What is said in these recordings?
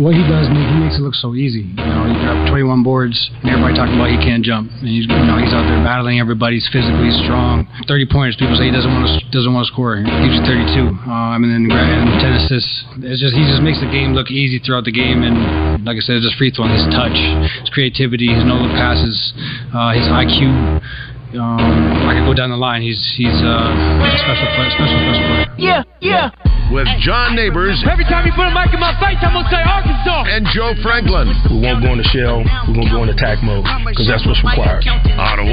What he does, Nick, he makes it look so easy. You know, he dropped 21 boards, and everybody talking about he can't jump. And he's out there battling everybody. He's physically strong. 30 points, people say he doesn't want to score. He gives you 32. And then 10 assists. He just makes the game look easy throughout the game. And like I said, it's just free throwing, his touch, his creativity, his no-look passes, his IQ. I could go down the line. He's a special player. Yeah. With John Neighbors. Every time you put a mic in my face, I'm going to say Arkansas. And Joe Franklin. We won't go in the shell. We won't go in attack mode because that's what's required. On 103.7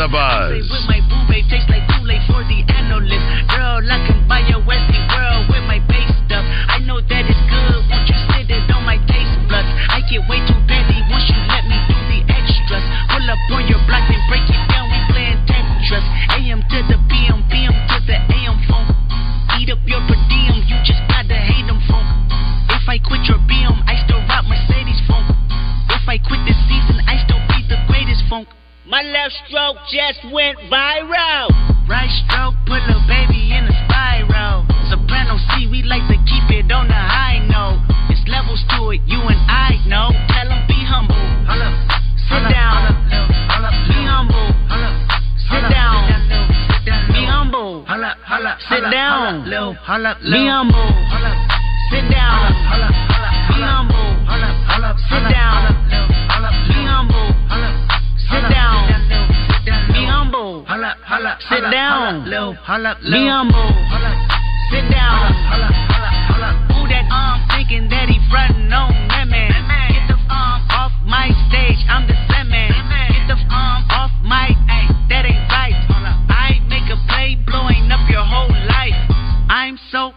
The Buzz. With my boobay, tastes like Kool-Aid for the analyst. Girl, I can buy your Westie world with my bass stuff. I know that it's good. Won't you sit it on my taste buds? I get way too busy once you let me do the extras. Pull up on your block and break it down. We playing Tetris. AM to the PM, PM to the AM phone. Eat up your per diem, you just gotta hate them phone. If I quit your BM, I still rock Mercedes phone. If I quit this season, I still be the greatest funk. My left stroke just went viral. Right stroke put a baby in a spiral. Soprano C, we like to keep it on the high note. It's levels to it, you and I know. Tell them be humble. Sit down. Be humble. Sit down. Be humble. Sit down. Be humble. Sit down. Be humble. Sit down. Be humble. Sit down. Be humble. Sit down. Be humble. Sit down. Who that thinking that he frontin' on that man? Get the off my stage, I'm the same man. Get the off my ass, that ain't right. I make a play, blowing up your whole life. I'm so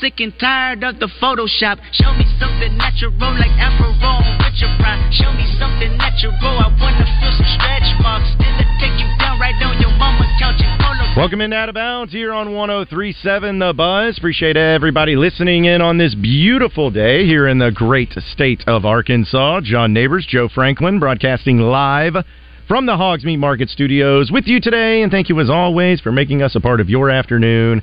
sick and tired of the Photoshop. Show me something natural like Afro on Richard Pryor. Show me something natural. I wanna feel some stretch marks. Still to take you down right on your mama's couch and polo. Welcome in Out of Bounds here on 103.7 The Buzz. Appreciate everybody listening in on this beautiful day here in the great state of Arkansas. John Neighbors, Joe Franklin, broadcasting live from the Hogsmeade Market Studios with you today. And thank you as always for making us a part of your afternoon.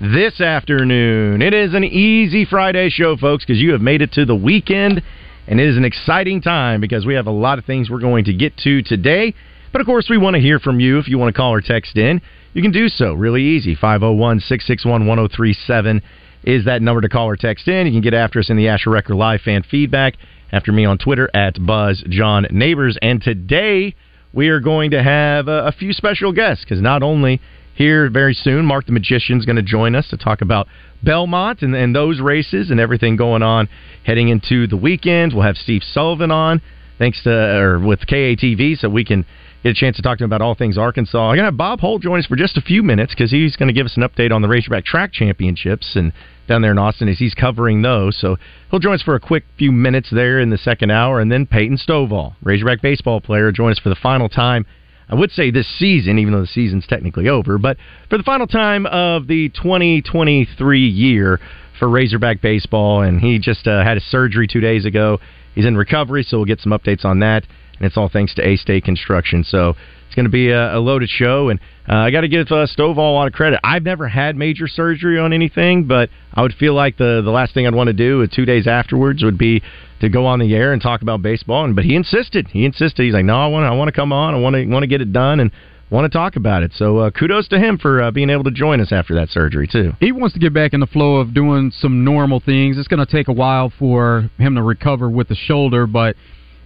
This afternoon, it is an easy Friday show, folks, because you have made it to the weekend, and it is an exciting time because we have a lot of things we're going to get to today. But, of course, we want to hear from you. If you want to call or text in, you can do so really easy. 501-661-1037 is that number to call or text in. You can get after us in the Asher Record Live Fan Feedback, after me on Twitter at BuzzJohnNeighbors. And today we are going to have a few special guests because not only here very soon, Mark the Magician is going to join us to talk about Belmont and those races and everything going on heading into the weekend. We'll have Steve Sullivan on, with KATV, so we can get a chance to talk to him about all things Arkansas. I'm going to have Bob Holt join us for just a few minutes because he's going to give us an update on the Razorback Track Championships and down there in Austin as he's covering those. So he'll join us for a quick few minutes there in the second hour, and then Peyton Stovall, Razorback baseball player, join us for the final time. I would say this season, even though the season's technically over, but for the final time of the 2023 year for Razorback baseball, and he just had his surgery 2 days ago. He's in recovery, so we'll get some updates on that, and it's all thanks to A-State Construction. So it's going to be a loaded show, and I got to give Stovall a lot of credit. I've never had major surgery on anything, but I would feel like the last thing I'd want to do 2 days afterwards would be to go on the air and talk about baseball. But he insisted. He's like, no, I want to come on. I want to get it done and want to talk about it. So kudos to him for being able to join us after that surgery, too. He wants to get back in the flow of doing some normal things. It's going to take a while for him to recover with the shoulder, but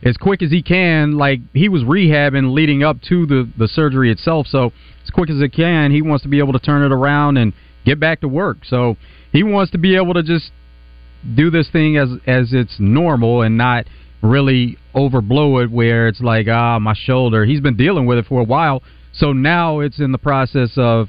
as quick as he can, like he was rehabbing leading up to the surgery itself. So as quick as he can, he wants to be able to turn it around and get back to work. So he wants to be able to just do this thing as it's normal and not really overblow it where it's like, my shoulder. He's been dealing with it for a while, so now it's in the process of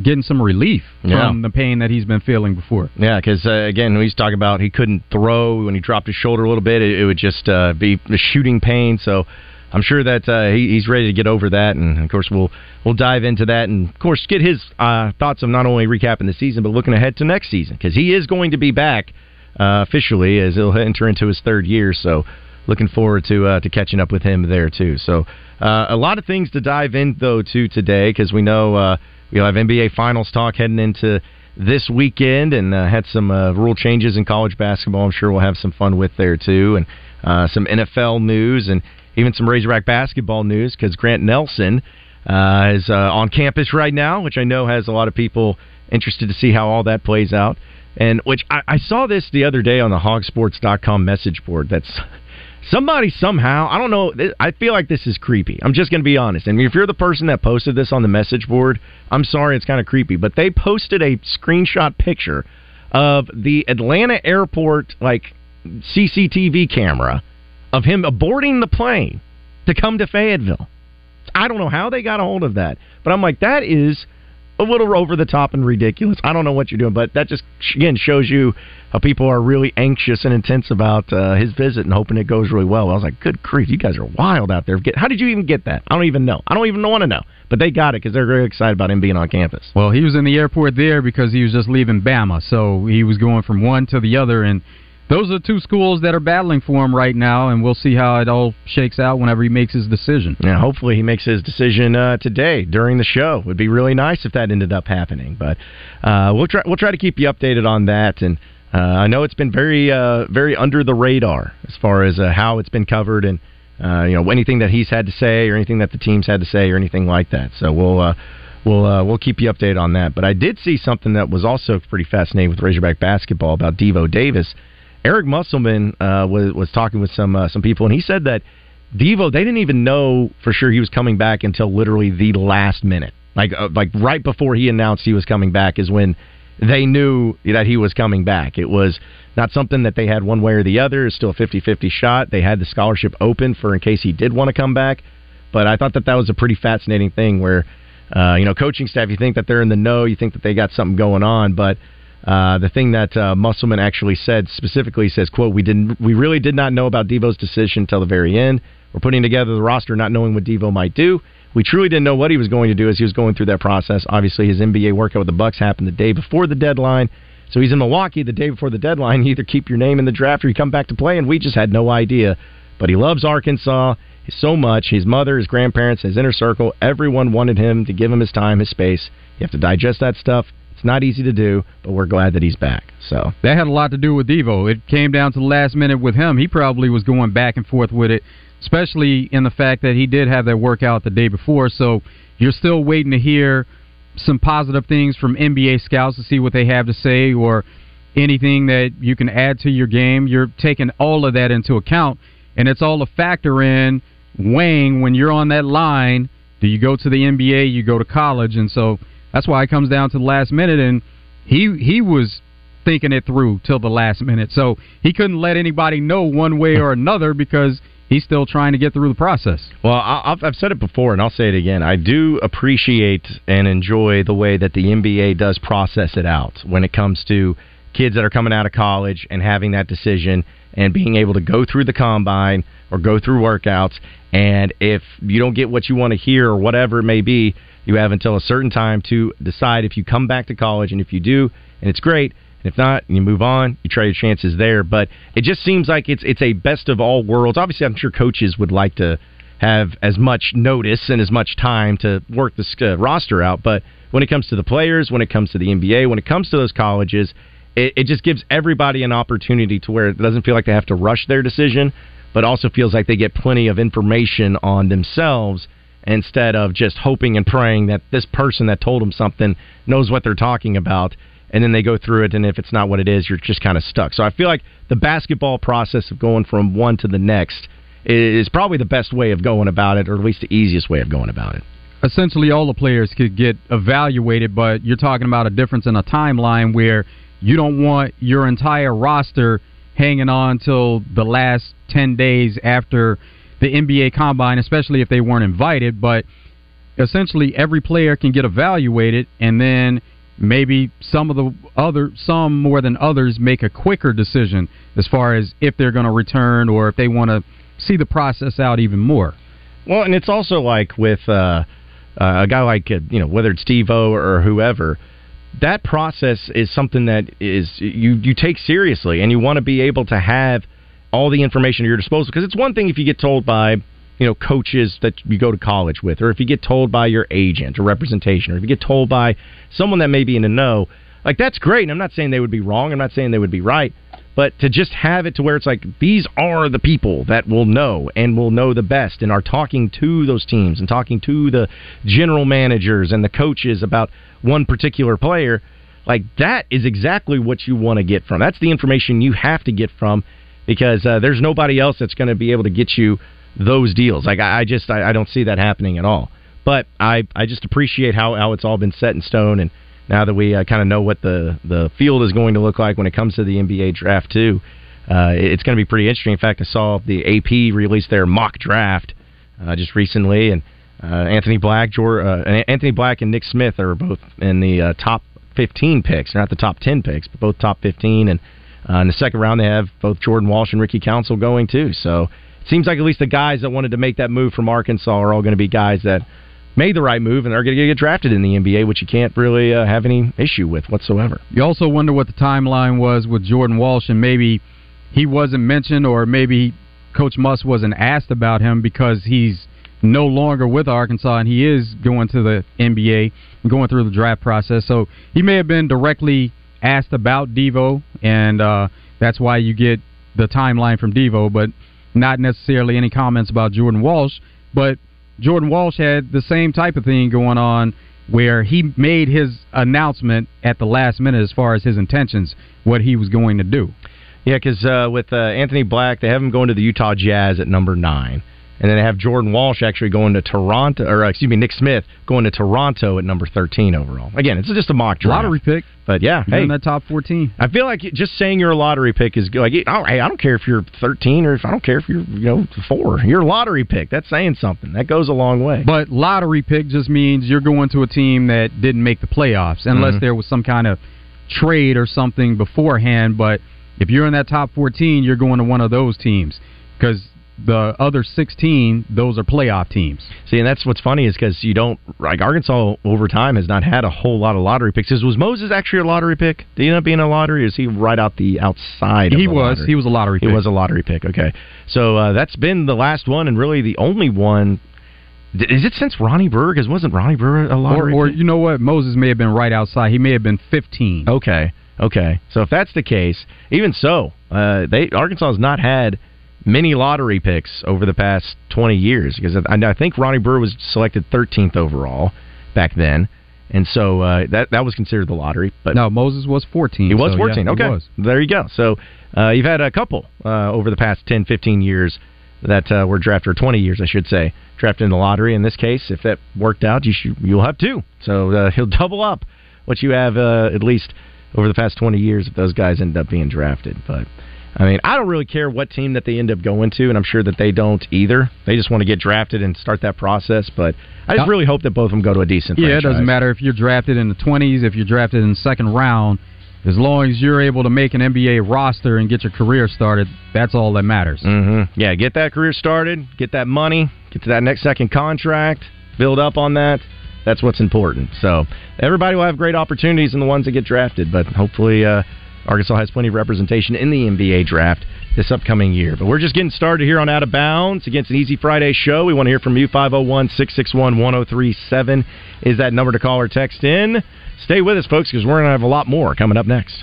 getting some relief from the pain that he's been feeling before. Yeah, because, again, he's talking about he couldn't throw when he dropped his shoulder a little bit. It would just be a shooting pain, so I'm sure that he's ready to get over that, and, of course, we'll dive into that and, of course, get his thoughts of not only recapping the season but looking ahead to next season because he is going to be back officially as he'll enter into his third year. So looking forward to catching up with him there, too. So a lot of things to dive in, though, to today, because we know we'll have NBA Finals talk heading into this weekend, and had some rule changes in college basketball. I'm sure we'll have some fun with there, too, and some NFL news and even some Razorback basketball news, because Grant Nelson is on campus right now, which I know has a lot of people interested to see how all that plays out. And which I saw this the other day on the hogsports.com message board. That's somebody somehow, I don't know, I feel like this is creepy. I'm just going to be honest. And if you're the person that posted this on the message board, I'm sorry, it's kind of creepy. But they posted a screenshot picture of the Atlanta airport, like, CCTV camera of him boarding the plane to come to Fayetteville. I don't know how they got a hold of that. But I'm like, that is a little over the top and ridiculous. I don't know what you're doing, but that just, again, shows you how people are really anxious and intense about his visit and hoping it goes really well. I was like, good grief, you guys are wild out there. How did you even get that? I don't even know. I don't even want to know. But they got it because they're very excited about him being on campus. Well, he was in the airport there because he was just leaving Bama, so he was going from one to the other, and those are two schools that are battling for him right now, and we'll see how it all shakes out whenever he makes his decision. Yeah, hopefully he makes his decision today during the show. It would be really nice if that ended up happening, but we'll try to keep you updated on that. And I know it's been very under the radar as far as how it's been covered and anything that he's had to say or anything that the team's had to say or anything like that. So we'll keep you updated on that. But I did see something that was also pretty fascinating with Razorback basketball about Devo Davis. Eric Musselman was talking with some people, and he said that Devo, they didn't even know for sure he was coming back until literally the last minute. Like right before he announced he was coming back is when they knew that he was coming back. It was not something that they had one way or the other. It's still a 50-50 shot. They had the scholarship open for in case he did want to come back. But I thought that was a pretty fascinating thing where, coaching staff, you think that they're in the know, you think that they got something going on, but the thing that Musselman actually said specifically says, quote, we really did not know about Devo's decision till the very end. We're putting together the roster not knowing what Devo might do. We truly didn't know what he was going to do as he was going through that process. Obviously, his NBA workout with the Bucks happened the day before the deadline. So he's in Milwaukee the day before the deadline. You either keep your name in the draft or you come back to play, and we just had no idea. But he loves Arkansas so much. His mother, his grandparents, his inner circle, everyone wanted him to give him his time, his space. You have to digest that stuff. It's not easy to do, but we're glad that he's back. So that had a lot to do with Devo. It came down to the last minute with him. He probably was going back and forth with it, especially in the fact that he did have that workout the day before. So you're still waiting to hear some positive things from NBA scouts to see what they have to say or anything that you can add to your game. You're taking all of that into account, and it's all a factor in weighing when you're on that line. Do you go to the NBA? You go to college? And so that's why it comes down to the last minute, and he was thinking it through till the last minute. So he couldn't let anybody know one way or another because he's still trying to get through the process. Well, I've said it before, and I'll say it again. I do appreciate and enjoy the way that the NBA does process it out when it comes to kids that are coming out of college and having that decision and being able to go through the combine or go through workouts. And if you don't get what you want to hear or whatever it may be, you have until a certain time to decide if you come back to college, and if you do, and it's great, and if not, you move on, you try your chances there. But it just seems like it's a best of all worlds. Obviously, I'm sure coaches would like to have as much notice and as much time to work this roster out, but when it comes to the players, when it comes to the NBA, when it comes to those colleges, it just gives everybody an opportunity to where it doesn't feel like they have to rush their decision, but also feels like they get plenty of information on themselves instead of just hoping and praying that this person that told them something knows what they're talking about, and then they go through it, and if it's not what it is, you're just kind of stuck. So I feel like the basketball process of going from one to the next is probably the best way of going about it, or at least the easiest way of going about it. Essentially, all the players could get evaluated, but you're talking about a difference in a timeline where you don't want your entire roster hanging on till the last 10 days after the NBA Combine, especially if they weren't invited. But essentially every player can get evaluated, and then maybe some more than others make a quicker decision as far as if they're going to return or if they want to see the process out even more. Well, and it's also like with a guy like, whether it's Steve-O or whoever, that process is something that is you take seriously, and you want to be able to have all the information at your disposal. Because it's one thing if you get told by, you know, coaches that you go to college with, or if you get told by your agent or representation, or if you get told by someone that may be in the know, like, that's great. And I'm not saying they would be wrong. I'm not saying they would be right. But to just have it to where it's like, these are the people that will know and will know the best and are talking to those teams and talking to the general managers and the coaches about one particular player, like, that is exactly what you want to get from. That's the information you have to get from, because there's nobody else that's going to be able to get you those deals. Like, I don't see that happening at all. But I just appreciate how it's all been set in stone, and now that we kind of know what the field is going to look like when it comes to the NBA draft, too, it's going to be pretty interesting. In fact, I saw the AP release their mock draft just recently, and Anthony Black and Nick Smith are both in the top 15 picks. They're not the top 10 picks, but both top 15. And in the second round, they have both Jordan Walsh and Ricky Council going, too. So it seems like at least the guys that wanted to make that move from Arkansas are all going to be guys that made the right move and are going to get drafted in the NBA, which you can't really have any issue with whatsoever. You also wonder what the timeline was with Jordan Walsh, and maybe he wasn't mentioned, or maybe Coach Muss wasn't asked about him because he's no longer with Arkansas and he is going to the NBA and going through the draft process. So he may have been directly asked about Devo, and that's why you get the timeline from Devo, but not necessarily any comments about Jordan Walsh. But Jordan Walsh had the same type of thing going on, where he made his announcement at the last minute as far as his intentions, what he was going to do. Yeah, because with Anthony Black, they have him going to the Utah Jazz at number 9. And then they have Jordan Walsh actually going to Toronto, or Nick Smith going to Toronto at number 13 overall. Again, it's just a mock draft. Lottery pick. But yeah, you're in that top 14. I feel like just saying you're a lottery pick is like, I don't care if you're 13 or if I don't care if you're 4. You're a lottery pick. That's saying something. That goes a long way. But lottery pick just means you're going to a team that didn't make the playoffs, unless there was some kind of trade or something beforehand. But if you're in that top 14, you're going to one of those teams, because the other 16, those are playoff teams. See, and that's what's funny is because you don't, like, Arkansas over time has not had a whole lot of lottery picks. Was Moses actually a lottery pick? Did he end up being a lottery, or is he right out the outside of the lottery? He was a lottery pick. He was a lottery pick, okay. So that's been the last one and really the only one. Is it since Ronnie Brewer? Because wasn't Ronnie Brewer a lottery pick? Or you know what? Moses may have been right outside. He may have been 15. Okay. So if that's the case, even so, Arkansas has not had many lottery picks over the past 20 years, because I think Ronnie Brewer was selected 13th overall back then, and so that was considered the lottery. But no, Moses was 14. He was 14. Yeah, okay, there you go. So you've had a couple over the past 10, 15 years that were drafted, or 20 years, I should say, drafted in the lottery. In this case, if that worked out, you'll have two. So he'll double up what you have at least over the past 20 years if those guys end up being drafted, but. I mean, I don't really care what team that they end up going to, and I'm sure that they don't either. They just want to get drafted and start that process, but I just really hope that both of them go to a decent franchise. Yeah, it doesn't matter if you're drafted in the 20s, if you're drafted in the second round. As long as you're able to make an NBA roster and get your career started, that's all that matters. Mm-hmm. Yeah, get that career started, get that money, get to that next second contract, build up on that. That's what's important. So everybody will have great opportunities in the ones that get drafted, but hopefully Arkansas has plenty of representation in the NBA draft this upcoming year. But we're just getting started here on Out of Bounds against an Easy Friday show. We want to hear from you. 501-661-1037 is that number to call or text in. Stay with us, folks, because we're going to have a lot more coming up next.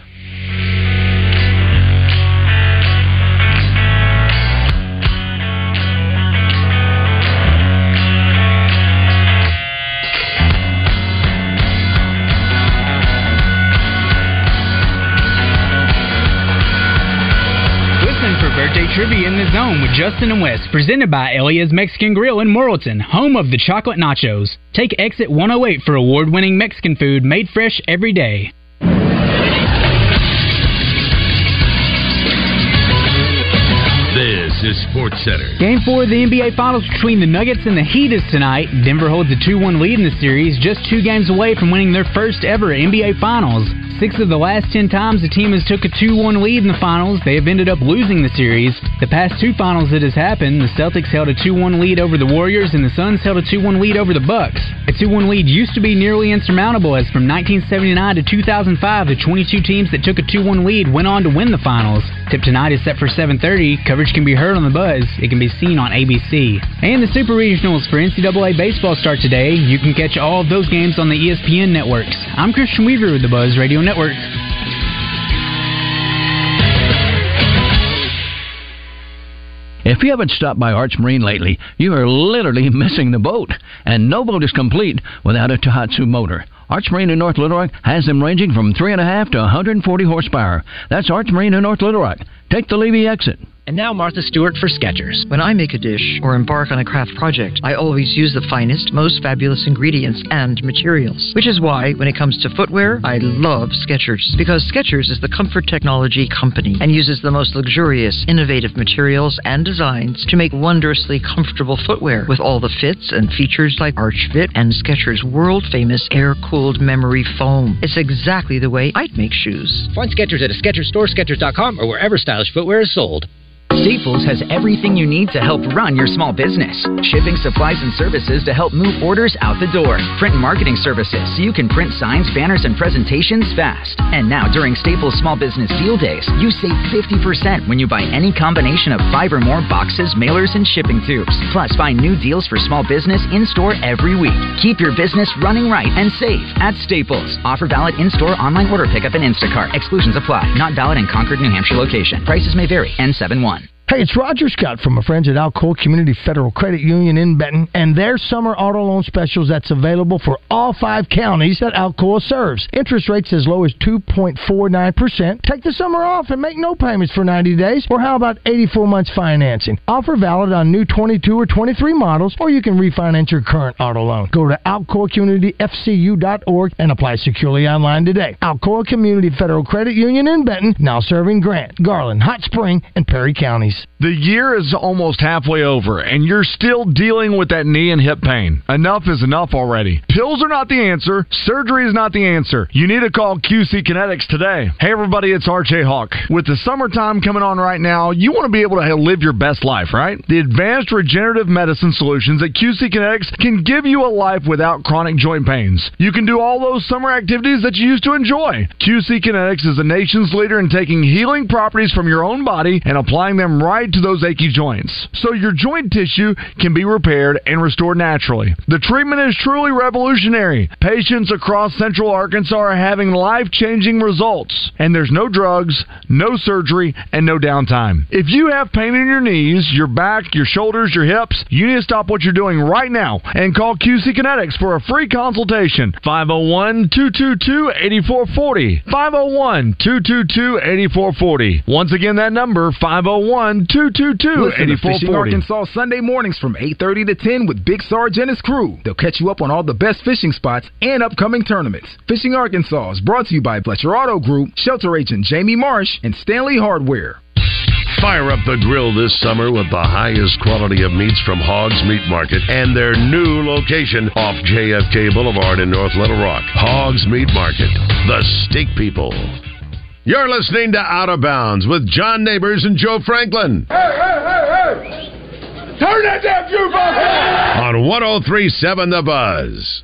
Trivia in the Zone with Justin and Wes, presented by Elia's Mexican Grill in Morrilton, home of the Chocolate Nachos. Take Exit 108 for award-winning Mexican food made fresh every day. Preakness Sports Center. Game 4 of the NBA Finals between the Nuggets and the Heat is tonight. Denver holds a 2-1 lead in the series, just 2 games away from winning their first ever NBA Finals. 6 of the last 10 times the team has took a 2-1 lead in the Finals, they have ended up losing the series. The past 2 Finals it has happened, the Celtics held a 2-1 lead over the Warriors and the Suns held a 2-1 lead over the Bucks. A 2-1 lead used to be nearly insurmountable, as from 1979 to 2005 the 22 teams that took a 2-1 lead went on to win the Finals. Tip tonight is set for 7:30. Coverage can be heard on The Buzz. It can be seen on ABC. And the Super Regionals for NCAA baseball start today. You can catch all of those games on the ESPN networks. I'm Christian Weaver with The Buzz Radio Network. If you haven't stopped by Arch Marine lately, you are literally missing the boat. And no boat is complete without a Tohatsu motor. Arch Marine in North Little Rock has them ranging from 3.5 to 140 horsepower. That's Arch Marine in North Little Rock. Take the Levy exit. And now Martha Stewart for Skechers. When I make a dish or embark on a craft project, I always use the finest, most fabulous ingredients and materials. Which is why, when it comes to footwear, I love Skechers. Because Skechers is the comfort technology company and uses the most luxurious, innovative materials and designs to make wondrously comfortable footwear with all the fits and features like ArchFit and Skechers' world-famous air-cooled memory foam. It's exactly the way I'd make shoes. Find Skechers at a Skechers store, Skechers.com, or wherever stylish footwear is sold. Staples has everything you need to help run your small business. Shipping supplies and services to help move orders out the door. Print marketing services so you can print signs, banners, and presentations fast. And now during Staples Small Business Deal Days, you save 50% when you buy any combination of 5 or more boxes, mailers, and shipping tubes. Plus, find new deals for small business in-store every week. Keep your business running right and safe at Staples. Offer valid in-store, online order pickup, and Instacart. Exclusions apply. Not valid in Concord, New Hampshire location. Prices may vary. N71. Hey, it's Roger Scott from our friends at Alcoa Community Federal Credit Union in Benton and their summer auto loan specials that's available for all 5 counties that Alcoa serves. Interest rates as low as 2.49%. Take the summer off and make no payments for 90 days, or how about 84 months financing? Offer valid on new 22 or 23 models, or you can refinance your current auto loan. Go to AlcoaCommunityFCU.org and apply securely online today. Alcoa Community Federal Credit Union in Benton, now serving Grant, Garland, Hot Spring, and Perry counties. The year is almost halfway over, and you're still dealing with that knee and hip pain. Enough is enough already. Pills are not the answer. Surgery is not the answer. You need to call QC Kinetics today. Hey, everybody, it's RJ Hawk. With the summertime coming on right now, you want to be able to live your best life, right? The advanced regenerative medicine solutions at QC Kinetics can give you a life without chronic joint pains. You can do all those summer activities that you used to enjoy. QC Kinetics is the nation's leader in taking healing properties from your own body and applying them right to those achy joints, so your joint tissue can be repaired and restored naturally. The treatment is truly revolutionary. Patients across Central Arkansas are having life-changing results, and there's no drugs, no surgery, and no downtime. If you have pain in your knees, your back, your shoulders, your hips, you need to stop what you're doing right now and call QC Kinetics for a free consultation. 501-222-8440. 501-222-8440. Once again, that number, 501-222-8440. 222-8440. Arkansas Sunday mornings from 8:30 to 10 with Big Sarge and his crew. They'll catch you up on all the best fishing spots and upcoming tournaments. Fishing Arkansas is brought to you by Fletcher Auto Group, Shelter Agent Jamie Marsh, and Stanley Hardware. Fire up the grill this summer with the highest quality of meats from Hogs Meat Market and their new location off JFK Boulevard in North Little Rock. Hogs Meat Market, the steak people. You're listening to Out of Bounds with John Neighbors and Joe Franklin. Hey, hey, hey, hey! Turn that damn jukebox on! On 103.7 The Buzz.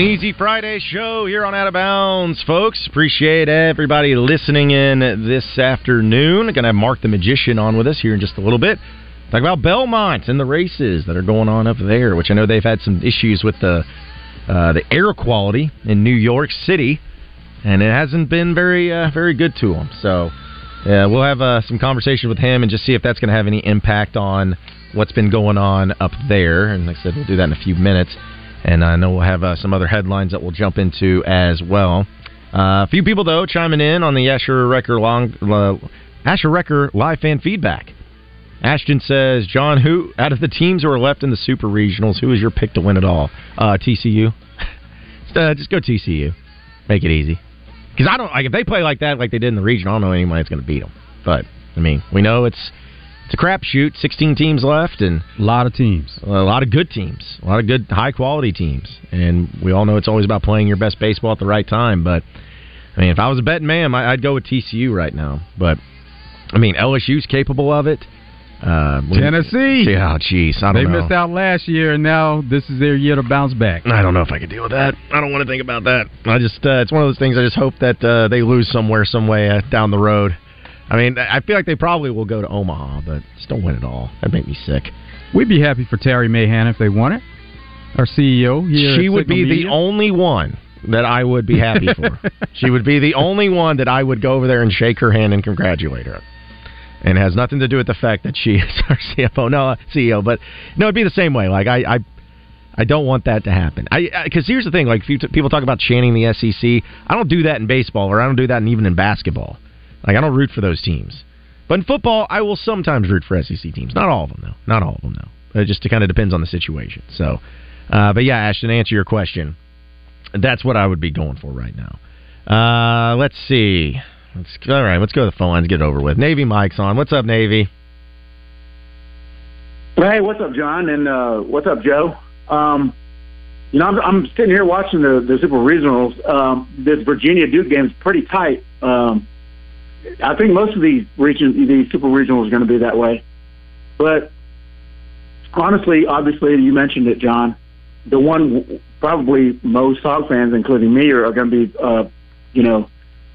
Easy Friday show here on Out of Bounds, folks. Appreciate everybody listening in this afternoon. Going to have Mark the Magician on with us here in just a little bit. Talk about Belmont and the races that are going on up there, which I know they've had some issues with the air quality in New York City. and it hasn't been very good to him. So we'll have some conversation with him and just see if that's going to have any impact on what's been going on up there. And like I said, we'll do that in a few minutes. And I know we'll have some other headlines that we'll jump into as well. A few people, though, chiming in on the Asher Record Live Fan Feedback. Ashton says, John, who out of the teams who are left in the Super Regionals, who is your pick to win it all? TCU? Just go TCU. Make it easy. Because I don't, like, if they play like that, like they did in the region, I don't know anyone that's going to beat them. But, I mean, we know it's a crapshoot. 16 teams left, and a lot of teams. A lot of good teams. A lot of good, high-quality teams. And we all know it's always about playing your best baseball at the right time. But, I mean, if I was a betting man, I'd go with TCU right now. But, I mean, LSU's capable of it. Tennessee. Yeah, jeez. I don't know. They missed out last year, and now this is their year to bounce back. I don't know if I could deal with that. I don't want to think about that. I just it's one of those things. I just hope that they lose somewhere, some way down the road. I mean, I feel like they probably will go to Omaha, but just don't win it all. That made me sick. We'd be happy for Terry Mahan if they won it. Our CEO here. She would be the only one that I would be happy for. She would be the only one that I would go over there and shake her hand and congratulate her. And it has nothing to do with the fact that she is our CFO. No, CEO, but no, it'd be the same way. Like I don't want that to happen. Because here's the thing: like if people talk about chanting the SEC, I don't do that in baseball, or I don't do that even in basketball. Like I don't root for those teams. But in football, I will sometimes root for SEC teams. Not all of them, though. Not all of them, though. It just kind of depends on the situation. So, but yeah, Ashton, to answer your question, that's what I would be going for right now. Let's see. All right, let's go to the phone lines, get it over with. Navy Mike's on. What's up, Navy? Hey, what's up, John, and what's up, Joe? I'm sitting here watching the Super Regionals. This Virginia-Duke game is pretty tight. I think most of these Super Regionals are going to be that way. But honestly, obviously, you mentioned it, John. The one probably most Hog fans, including me, are going to be,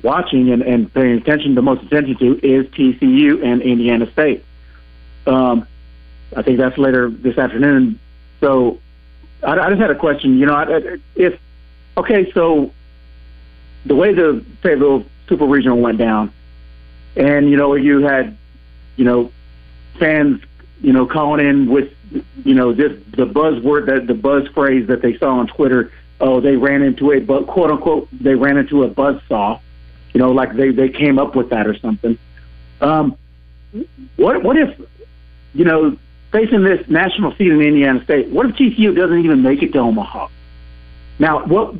watching and paying attention, the most attention to, is TCU and Indiana State. I think that's later this afternoon. So I just had a question. So the way the Fayetteville Super Regional went down, and you had fans calling in with just the buzzword, that the buzz phrase that they saw on Twitter. Oh, they ran into a quote unquote they ran into a buzzsaw. Like they came up with that or something. What if, facing this national seed in Indiana State, what if TCU doesn't even make it to Omaha? Now, what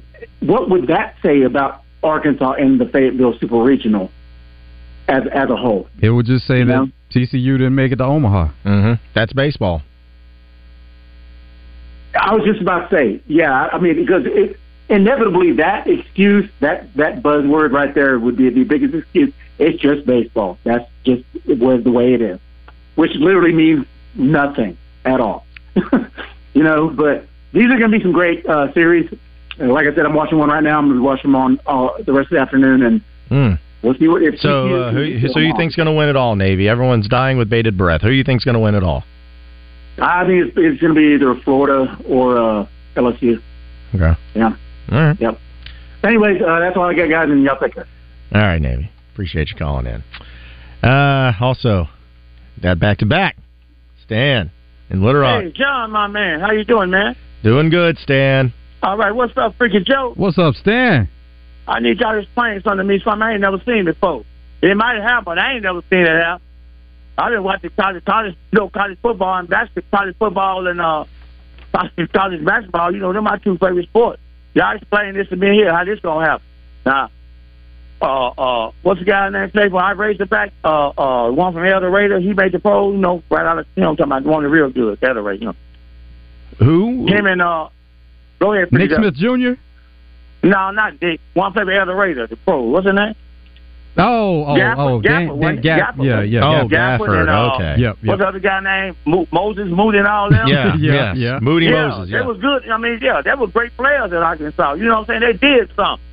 would that say about Arkansas and the Fayetteville Super Regional as a whole? It would just say that TCU didn't make it to Omaha. Mm-hmm. That's baseball. I was just about to say, yeah, I mean, because it – inevitably, that excuse, that buzzword right there would be the biggest excuse. It's just baseball. That's just the way it is, which literally means nothing at all. But these are going to be some great series. And like I said, I'm watching one right now. I'm going to watch them on the rest of the afternoon, and we'll see what it's. So you think's going to win it all, Navy? Everyone's dying with bated breath. Who do you think's going to win it all? I think it's going to be either Florida or LSU. Okay. Yeah. All right. Yep. Anyways, that's all I got, guys, and y'all take care. All right, Navy. Appreciate you calling in. Also, that back-to-back, Stan in Little Rock. Hey, John, my man. How you doing, man? Doing good, Stan. All right. What's up, freaking Joe? What's up, Stan? I need y'all to explain something to me, something I ain't never seen before. It might have, but I ain't never seen it happen. I didn't watch the college football and basketball, college basketball. They're my two favorite sports. Y'all explain this to me here, how this gonna happen. Now, what's the guy's name? Well, I raised it back. One from El Dorado, he made the pro. Right out of I'm talking about one of the real good, El Dorado. Who? Him and go ahead. Nick Smith Jr. No, not Nick. One from El Dorado, the pro. What's his name? Baffert. Okay. Yep. What's the other guy named Moses Moody and all them? Yeah. Moody, yeah, Moses. Yeah. They was good. I mean, yeah, they were great players at Arkansas. You know what I'm saying? They did something.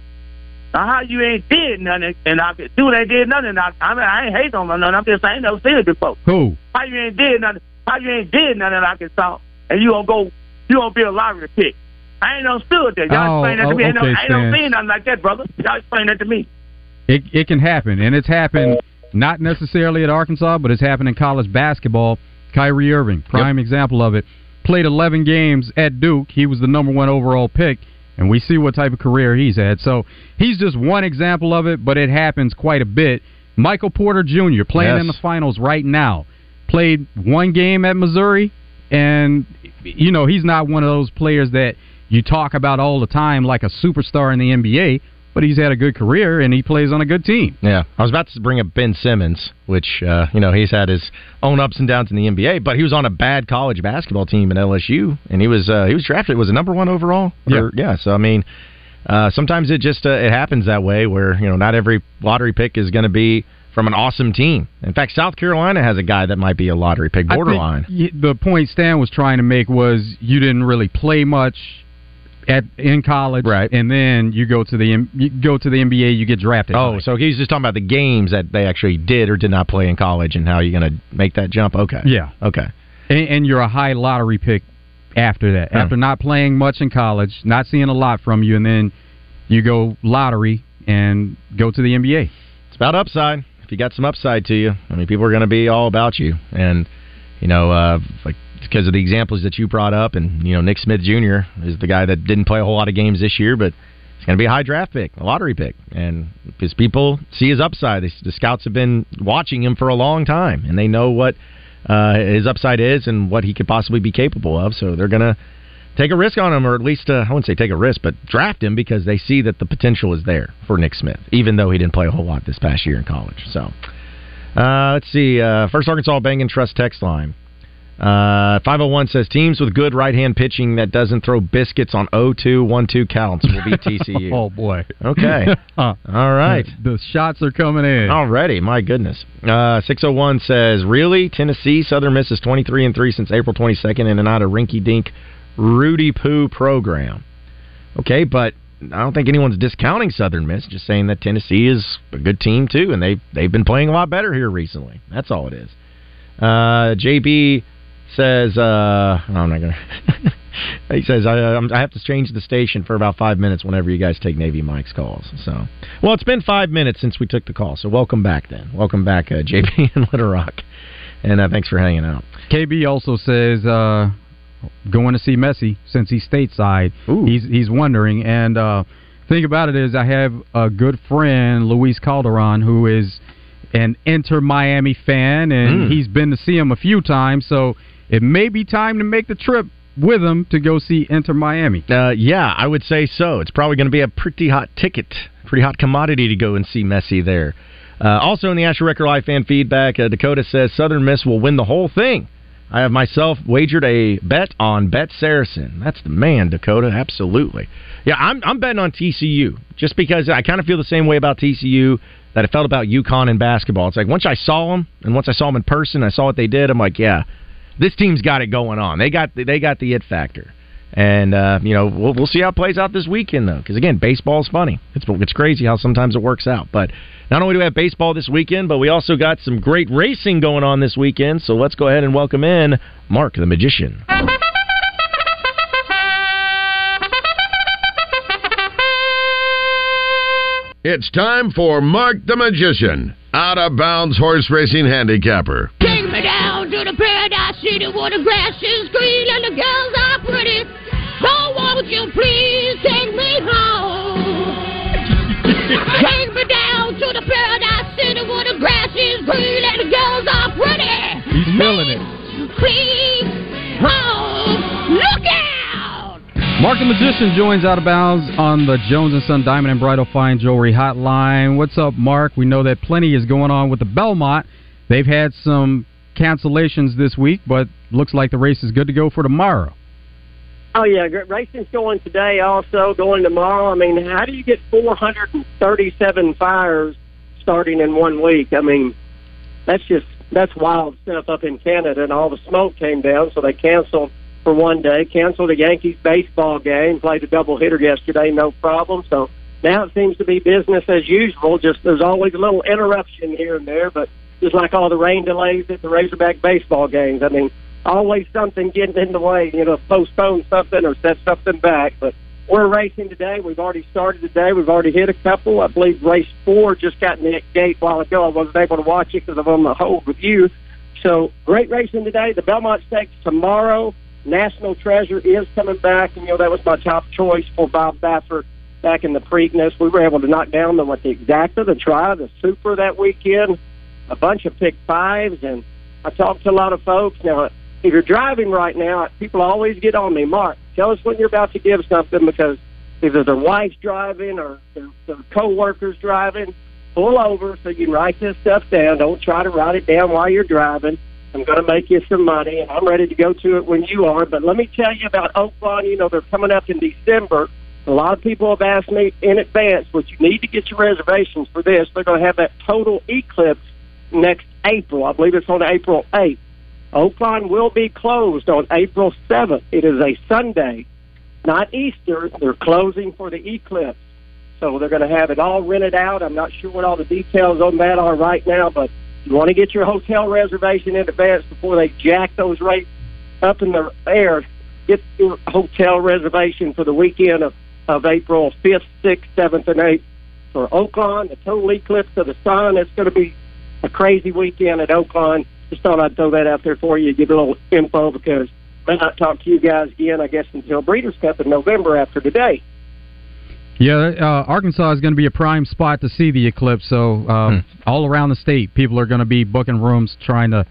Now, how you ain't did nothing? And I could do. They did nothing. I mean, I ain't hate them or nothing. I'm just saying, never seen it before. Who? How you ain't did nothing? How you ain't did nothing at Arkansas? And you gonna be a lottery pick? I ain't no steward there. Y'all explain that to me. I ain't saying nothing like that, brother. Y'all explain that to me. It can happen, and it's happened not necessarily at Arkansas, but it's happened in college basketball. Kyrie Irving, prime example of it. Played 11 games at Duke. He was the number one overall pick, and we see what type of career he's had. So he's just one example of it, but it happens quite a bit. Michael Porter Jr. playing in the finals right now. Played one game at Missouri, and, you know, he's not one of those players that you talk about all the time like a superstar in the NBA, but he's had a good career, and he plays on a good team. Yeah. I was about to bring up Ben Simmons, which, you know, he's had his own ups and downs in the NBA, but he was on a bad college basketball team at LSU, and he was drafted. Was it number one overall? Yeah. So, I mean, sometimes it just it happens that way where, you know, not every lottery pick is going to be from an awesome team. In fact, South Carolina has a guy that might be a lottery pick, borderline. The point Stan was trying to make was you didn't really play much in college, right? And then you go to the NBA, you get drafted. Oh, so he's just talking about the games that they actually did or did not play in college, and how you're going to make that jump. Okay, yeah, okay. And you're a high lottery pick after that, after not playing much in college, not seeing a lot from you, and then you go lottery and go to the NBA. It's about upside. If you got some upside to you, I mean, people are going to be all about you, and you know, like, because of the examples that you brought up. And, you know, Nick Smith Jr. is the guy that didn't play a whole lot of games this year, but he's going to be a high draft pick, a lottery pick. And because people see his upside, the scouts have been watching him for a long time, and they know what his upside is and what he could possibly be capable of. So they're going to take a risk on him, or at least, I wouldn't say take a risk, but draft him, because they see that the potential is there for Nick Smith, even though he didn't play a whole lot this past year in college. So let's see. First Arkansas Bank and Trust text line. 501 says, teams with good right-hand pitching that doesn't throw biscuits on 0-2, 1-2 counts will be TCU. Oh, boy. Okay. All right. The shots are coming in. Already. My goodness. 601 says, really? Tennessee? Southern Miss is 23-3 since April 22nd and not a rinky-dink Rudy-poo program. Okay, but I don't think anyone's discounting Southern Miss, just saying that Tennessee is a good team, too, and they've been playing a lot better here recently. That's all it is. JB says, I'm not going to. He says, I have to change the station for about 5 minutes whenever you guys take Navy Mike's calls. So, well, it's been 5 minutes since we took the call, so welcome back then. Welcome back, JB and Little Rock. And thanks for hanging out. KB also says, going to see Messi since he's stateside. Ooh. He's wondering. And thing about it is, I have a good friend, Luis Calderon, who is an Inter-Miami fan, and he's been to see him a few times, so it may be time to make the trip with him to go see Inter-Miami. Yeah, I would say so. It's probably going to be a pretty hot ticket, pretty hot commodity to go and see Messi there. Also in the Asher Record Live Fan Feedback, Dakota says, Southern Miss will win the whole thing. I have myself wagered a bet on Bet Saracen. That's the man, Dakota. Absolutely. Yeah, I'm betting on TCU, just because I kind of feel the same way about TCU that I felt about UConn in basketball. It's like, once I saw them in person, I saw what they did, I'm like, yeah, this team's got it going on. They got the it factor. And, you know, we'll see how it plays out this weekend, though, because, again, baseball's funny. It's crazy how sometimes it works out. But not only do we have baseball this weekend, but we also got some great racing going on this weekend. So let's go ahead and welcome in Mark the Magician. It's time for Mark the Magician, out-of-bounds horse racing handicapper. Take me down to the paradise city where the grass is green and the girls are pretty. Oh, won't you please take me home? Take me down to the paradise city where the grass is green and the girls are pretty. He's feeling it. Please, home. Look out! Mark the Magician joins Out of Bounds on the Jones & Son Diamond and Bridal Fine Jewelry Hotline. What's up, Mark? We know that plenty is going on with the Belmont. They've had some cancellations this week, but looks like the race is good to go for tomorrow. Oh, yeah. Racing's going today also, going tomorrow. I mean, how do you get 437 fires starting in 1 week? I mean, that's wild stuff up in Canada, and all the smoke came down, so they canceled for 1 day, canceled a Yankees baseball game, played a double hitter yesterday, no problem. So now it seems to be business as usual. Just there's always a little interruption here and there, but just like all the rain delays at the Razorback baseball games. I mean, always something getting in the way, you know, postpone something or set something back. But we're racing today. We've already started today. We've already hit a couple. I believe race 4 just got in the gate a while ago. I wasn't able to watch it because I'm on the hold with you. So great racing today. The Belmont Stakes tomorrow. National Treasure is coming back. And, you know, that was my top choice for Bob Baffert back in the Preakness. We were able to knock down the, what, the exacta, the try, the super that weekend, a bunch of pick fives. And I talked to a lot of folks. Now, if you're driving right now, people always get on me. Mark, tell us when you're about to give something, because either their wife's driving or their co-worker's driving. Pull over so you can write this stuff down. Don't try to write it down while you're driving. I'm going to make you some money, and I'm ready to go to it when you are. But let me tell you about Oakland. You know, they're coming up in December. A lot of people have asked me in advance, but you need to get your reservations for this. They're going to have that total eclipse next April. I believe it's on April 8th. Oakland will be closed on April 7th. It is a Sunday, not Easter. They're closing for the eclipse. So they're going to have it all rented out. I'm not sure what all the details on that are right now, but you want to get your hotel reservation in advance before they jack those rates up in the air. Get your hotel reservation for the weekend of April 5th, 6th, 7th, and 8th for Oakland, the total eclipse of the sun. It's going to be a crazy weekend at Oakland. Just thought I'd throw that out there for you, give a little info, because I may not talk to you guys again, I guess, until Breeders' Cup in November after today. Yeah, Arkansas is going to be a prime spot to see the eclipse. So all around the state, people are going to be booking rooms, trying to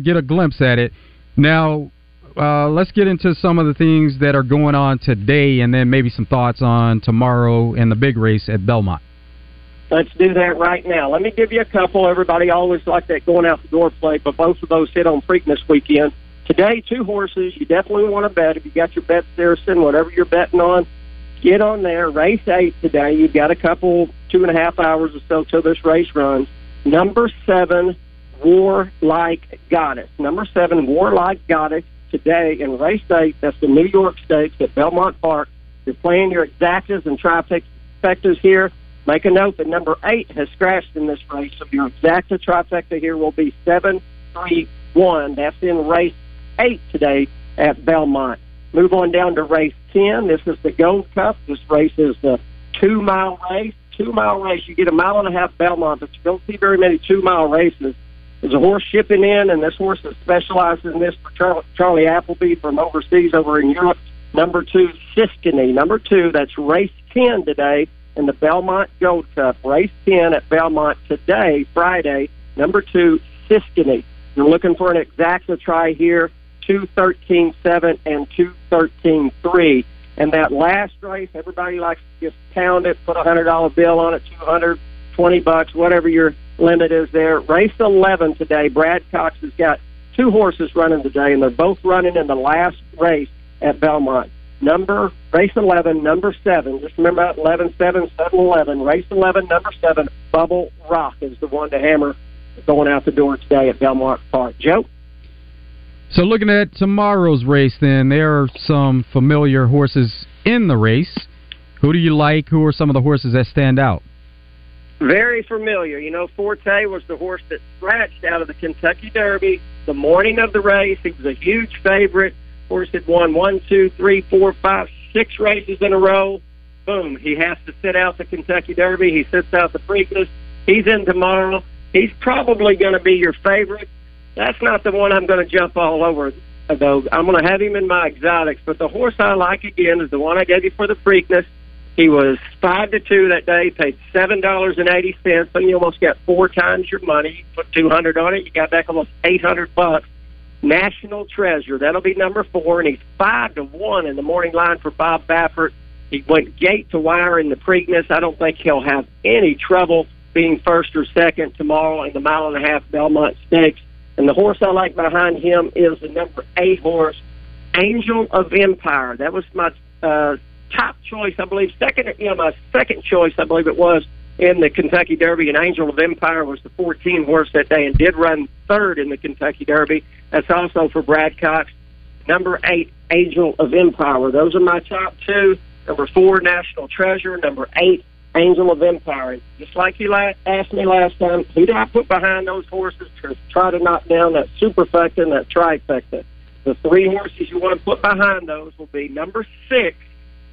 get a glimpse at it. Now, let's get into some of the things that are going on today, and then maybe some thoughts on tomorrow and the big race at Belmont. Let's do that right now. Let me give you a couple. Everybody always likes that going out the door play, but both of those hit on Preakness weekend. Today, two horses you definitely want to bet. If you got your bets there, send whatever you're betting on. Get on there. Race 8 today. You've got a couple, 2.5 hours or so till this race runs. Number 7, Warlike Goddess. Number 7, Warlike Goddess today in race 8. That's the New York Stakes at Belmont Park. You're playing your exactas and trifectas here. Make a note that number 8 has scratched in this race, so your exacta trifecta here will be 7-3-1. That's in race 8 today at Belmont. Move on down to race 10. This is the Gold Cup. This race is the 2-mile race. 2-mile race, you get a 1.5 mile Belmont, but you don't see very many 2-mile races. There's a horse shipping in, and this horse that specializes in this for Charlie Appleby from overseas over in Europe. Number 2, Siskiny. Number 2, that's race 10 today in the Belmont Gold Cup. Race 10 at Belmont today, Friday. Number 2, Siskiny. You're looking for an exacta try here. 2:13.7 and 2:13.3. And that last race, everybody likes to just pound it, put a $100 bill on it, $220, whatever your limit is there. Race 11 today, Brad Cox has got two horses running today, and they're both running in the last race at Belmont. Race 11, number 7. Just remember about 11, 7, 7, 11. Race 11, number 7, Bubble Rock is the one to hammer going out the door today at Belmont Park. Joe? So looking at tomorrow's race then, there are some familiar horses in the race. Who do you like? Who are some of the horses that stand out? Very familiar. You know, Forte was the horse that scratched out of the Kentucky Derby the morning of the race. He was a huge favorite. Horse had won 6 races in a row. Boom. He has to sit out the Kentucky Derby. He sits out the Preakness. He's in tomorrow. He's probably going to be your favorite. That's not the one I'm going to jump all over, though. I'm going to have him in my exotics. But the horse I like, again, is the one I gave you for the Preakness. He was 5-2 that day, paid $7.80, so you almost got 4 times your money. You put $200 on it, you got back almost $800. National Treasure, that'll be number 4, and he's 5-1 in the morning line for Bob Baffert. He went gate to wire in the Preakness. I don't think he'll have any trouble being first or second tomorrow in the 1.5 mile Belmont Stakes. And the horse I like behind him is the number 8 horse, Angel of Empire. That was my top choice, I believe. My second choice, I believe it was, in the Kentucky Derby. And Angel of Empire was the 14 horse that day and did run third in the Kentucky Derby. That's also for Brad Cox. Number 8, Angel of Empire. Those are my top 2. Number 4, National Treasure. Number 8, Angel of Empire. Just like you asked me last time, who do I put behind those horses to try to knock down that superfecta and that trifecta? The three horses you want to put behind those will be number 6,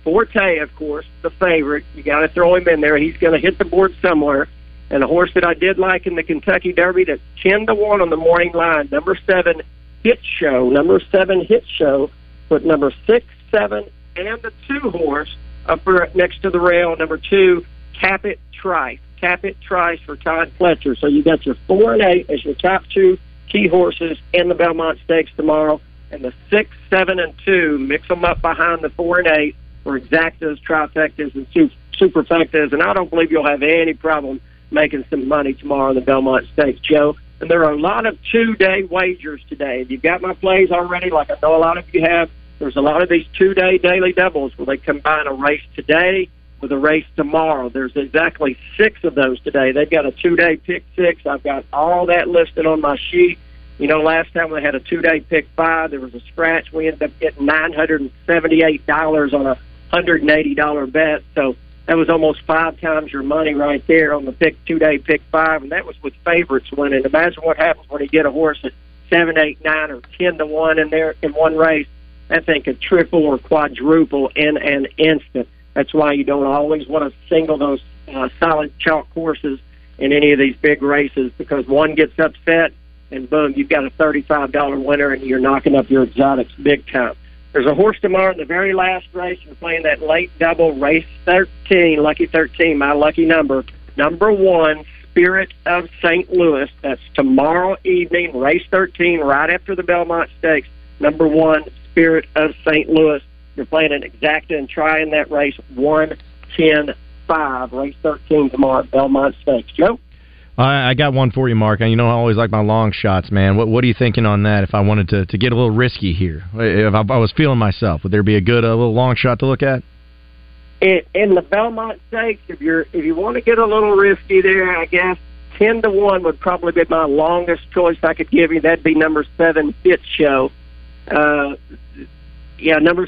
Forte, of course, the favorite. You got to throw him in there. He's going to hit the board somewhere. And a horse that I did like in the Kentucky Derby that's 10-1 on the morning line, number 7, Hit Show. Number 7, Hit Show, with number 6, 7, and the 2 horse up next to the rail, number 2, Cap It Trice. Cap It Trice for Todd Fletcher. So you got your 4 and 8 as your top 2 key horses in the Belmont Stakes tomorrow. And the 6, 7, and 2, mix them up behind the 4 and 8 for exactas, trifectas, and superfectas. And I don't believe you'll have any problem making some money tomorrow in the Belmont Stakes, Joe. And there are a lot of two-day wagers today. If you've got my plays already, like I know a lot of you have, there's a lot of these two-day daily doubles where they combine a race today with a race tomorrow. There's exactly 6 of those today. They've got a two-day pick 6. I've got all that listed on my sheet. You know, last time we had a two-day pick 5, there was a scratch. We ended up getting $978 on a $180 bet. So that was almost 5 times your money right there on the two-day pick 5, and that was with favorites winning. Imagine what happens when you get a horse at 7, 8, 9, or 10-1 in there in one race. That thing could triple or quadruple in an instant. That's why you don't always want to single those solid chalk horses in any of these big races, because one gets upset, and boom, you've got a $35 winner, and you're knocking up your exotics big time. There's a horse tomorrow in the very last race. You're playing that late double, race 13, lucky 13, my lucky number. Number 1, Spirit of St. Louis. That's tomorrow evening, race 13, right after the Belmont Stakes. Number 1, Spirit of St. Louis. You're playing an exacta and trying that race 1-10-5, race 13 tomorrow at Belmont Stakes. Joe? I got one for you, Mark. You know I always like my long shots, man. What are you thinking on that if I wanted to get a little risky here? If I was feeling myself, would there be a good little long shot to look at? In the Belmont Stakes, if you want to get a little risky there, I guess 10-1 would probably be my longest choice I could give you. That'd be number 7, Hit Show. Number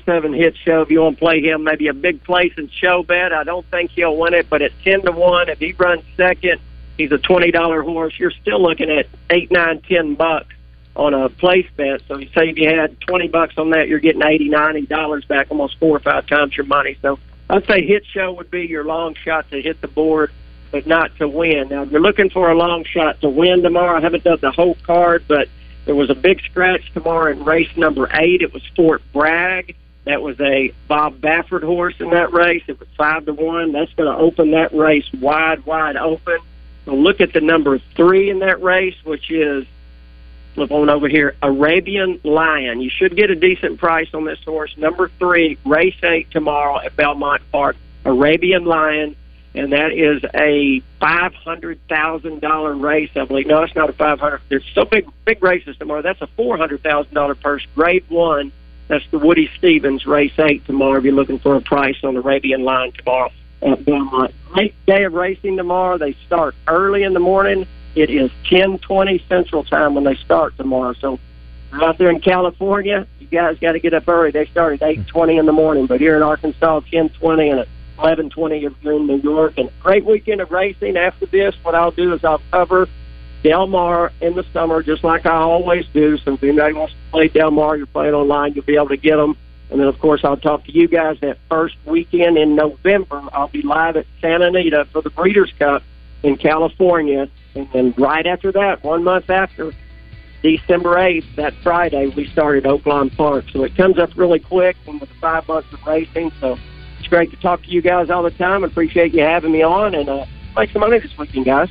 7, Hit Show. If you want to play him, maybe a big place and show bet. I don't think he'll win it, but at 10-1, if he runs second, he's a $20 horse. You're still looking at $8, $9, $10 on a place bet. So you say if you had $20 on that, you're getting $80, $90 back, almost 4 or 5 times your money. So I'd say Hit Show would be your long shot to hit the board, but not to win. Now, if you're looking for a long shot to win tomorrow, I haven't done the whole card, but there was a big scratch tomorrow in race number 8. It was Fort Bragg. That was a Bob Baffert horse in that race. It was 5-1. That's going to open that race wide open. We'll look at the number 3 in that race, which is, flip on over here, Arabian Lion. You should get a decent price on this horse. Number 3, race 8 tomorrow at Belmont Park, Arabian Lion, and that is a $500,000 race, I believe. No, it's not a 500. There's so big races tomorrow. That's a $400,000 purse, grade 1. That's the Woody Stevens, race 8 tomorrow, if you're looking for a price on Arabian Lion tomorrow at Belmont. Late day of racing tomorrow. They start early in the morning. It is 10:20 Central Time when they start tomorrow. So out there in California, you guys got to get up early. They start at 8:20 in the morning, but here in Arkansas, 10:20 and at 11:20 in New York. And great weekend of racing. After this, what I'll do is I'll cover Del Mar in the summer, just like I always do. So if anybody wants to play Del Mar, you're playing online, you'll be able to get them. And then, of course, I'll talk to you guys that first weekend in November. I'll be live at Santa Anita for the Breeders' Cup in California. And then right after that, 1 month after, December 8th, that Friday, we started Oaklawn Park. So it comes up really quick and with 5 months of racing. So it's great to talk to you guys all the time. I appreciate you having me on. And make some money this weekend, guys.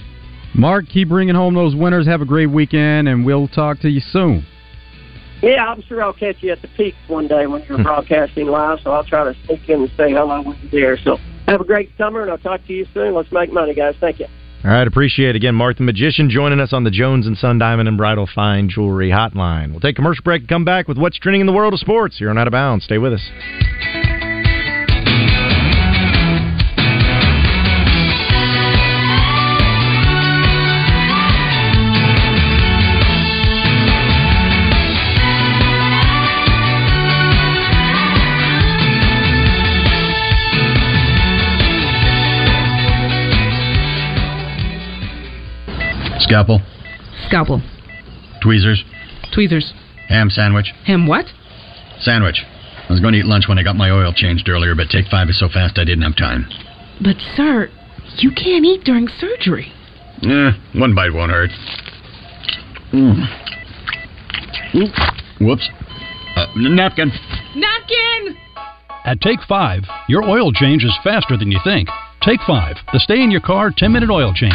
Mark, keep bringing home those winners. Have a great weekend, and we'll talk to you soon. Yeah, I'm sure I'll catch you at the peak one day when you're broadcasting live, so I'll try to sneak in and say hello when you're there. So have a great summer, and I'll talk to you soon. Let's make money, guys. Thank you. All right, appreciate it. Again, Mark the Magician joining us on the Jones & Son Diamond and Bridal Fine Jewelry Hotline. We'll take a commercial break and come back with what's trending in the world of sports here on Out of Bounds. Stay with us. Scalpel. Tweezers. Ham sandwich. Ham what? Sandwich. I was going to eat lunch when I got my oil changed earlier, but Take 5 is so fast I didn't have time. But, sir, you can't eat during surgery. One bite won't hurt. Whoops. Napkin. Napkin! At Take 5, your oil change is faster than you think. Take 5, the stay-in-your-car 10-minute oil change.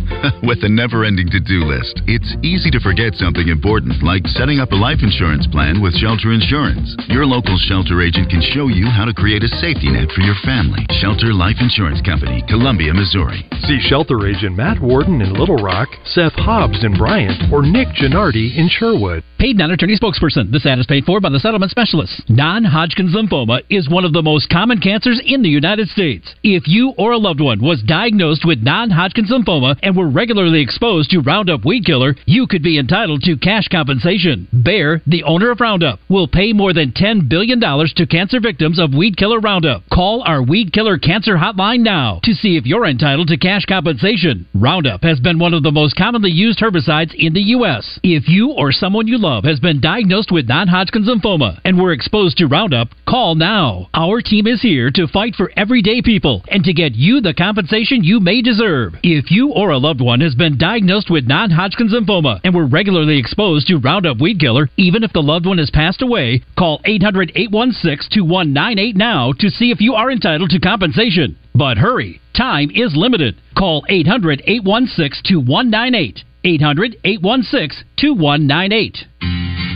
With a never-ending to-do list, it's easy to forget something important, like setting up a life insurance plan with Shelter Insurance. Your local Shelter agent can show you how to create a safety net for your family. Shelter Life Insurance Company, Columbia, Missouri. See Shelter agent Matt Warden in Little Rock, Seth Hobbs in Bryant, or Nick Gennardi in Sherwood. Paid non-attorney spokesperson. This ad is paid for by the settlement specialist. Non-Hodgkin's lymphoma is one of the most common cancers in the United States. If you or a loved one was diagnosed with non-Hodgkin's lymphoma and were regularly exposed to Roundup weed killer, you could be entitled to cash compensation. Bayer, the owner of Roundup, will pay more than $10 billion to cancer victims of weed killer Roundup. Call our weed killer cancer hotline now to see if you're entitled to cash compensation. Roundup has been one of the most commonly used herbicides in the U.S. If you or someone you love has been diagnosed with non-Hodgkin's lymphoma and were exposed to Roundup, call now. Our team is here to fight for everyday people and to get you the compensation you may deserve. If you or a loved one has been diagnosed with non-Hodgkin's lymphoma and were regularly exposed to Roundup weed killer, even if the loved one has passed away, call 800-816-2198 now to see if you are entitled to compensation. But hurry, time is limited. Call 800-816-2198. 800-816-2198.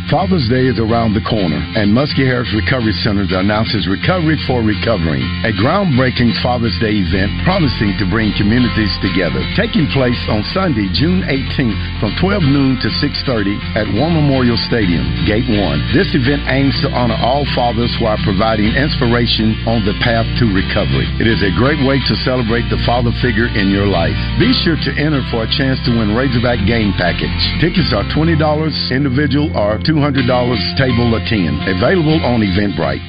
Father's Day is around the corner, and Muskie Harris Recovery Center announces Recovery for Recovering, a groundbreaking Father's Day event promising to bring communities together. Taking place on Sunday, June 18th from 12 noon to 6:30 at War Memorial Stadium, Gate 1. This event aims to honor all fathers while providing inspiration on the path to recovery. It is a great way to celebrate the father figure in your life. Be sure to enter for a chance to win Razorback Game Package. Tickets are $20 individual or $200 table of 10. Available on Eventbrite.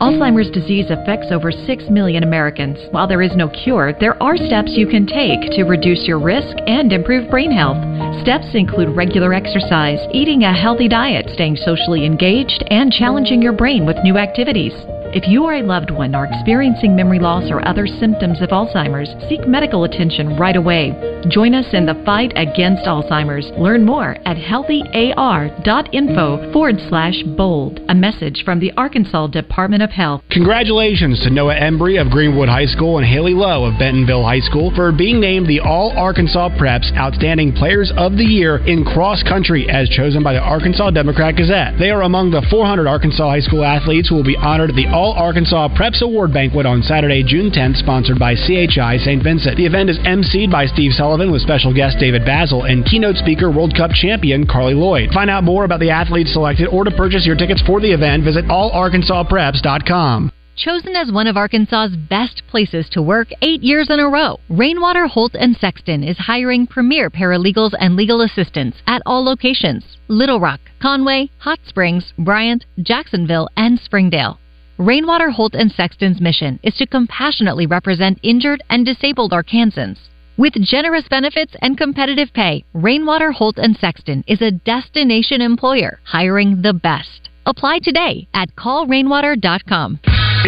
Alzheimer's disease affects over 6 million Americans. While there is no cure, there are steps you can take to reduce your risk and improve brain health. Steps include regular exercise, eating a healthy diet, staying socially engaged, and challenging your brain with new activities. If you or a loved one are experiencing memory loss or other symptoms of Alzheimer's, seek medical attention right away. Join us in the fight against Alzheimer's. Learn more at healthyar.info/bold. A message from the Arkansas Department of Health. Congratulations to Noah Embry of Greenwood High School and Haley Lowe of Bentonville High School for being named the All-Arkansas Preps Outstanding Players of the Year in cross country as chosen by the Arkansas Democrat Gazette. They are among the 400 Arkansas high school athletes who will be honored at the All-Arkansas Preps Award Banquet on Saturday, June 10th, sponsored by CHI St. Vincent. The event is emceed by Steve Sullivan with special guest David Basil and keynote speaker World Cup champion Carly Lloyd. Find out more about the athletes selected or to purchase your tickets for the event, visit allarkansaspreps.com. Chosen as one of Arkansas's best places to work 8 years in a row, Rainwater, Holt & Sexton is hiring premier paralegals and legal assistants at all locations: Little Rock, Conway, Hot Springs, Bryant, Jacksonville, and Springdale. Rainwater, Holt & Sexton's mission is to compassionately represent injured and disabled Arkansans. With generous benefits and competitive pay, Rainwater, Holt & Sexton is a destination employer hiring the best. Apply today at callrainwater.com.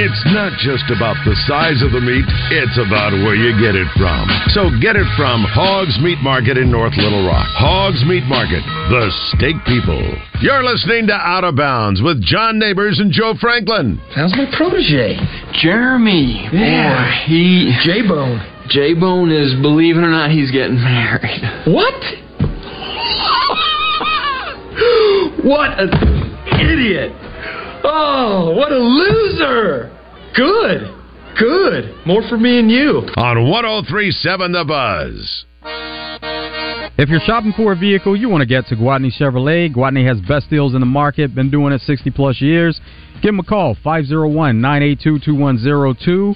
It's not just about the size of the meat, it's about where you get it from. So get it from Hogs Meat Market in North Little Rock. Hogs Meat Market, the steak people. You're listening to Out of Bounds with John Neighbors and Joe Franklin. How's my protege? Jeremy. Yeah. Boy, he... J-Bone. J-Bone is, believe it or not, he's getting married. What? What an idiot. Oh, what a loser! Good, good. More for me and you. On 103.7 The Buzz. If you're shopping for a vehicle, you want to get to Guadney Chevrolet. Guadney has best deals in the market, been doing it 60-plus years. Give them a call, 501-982-2102.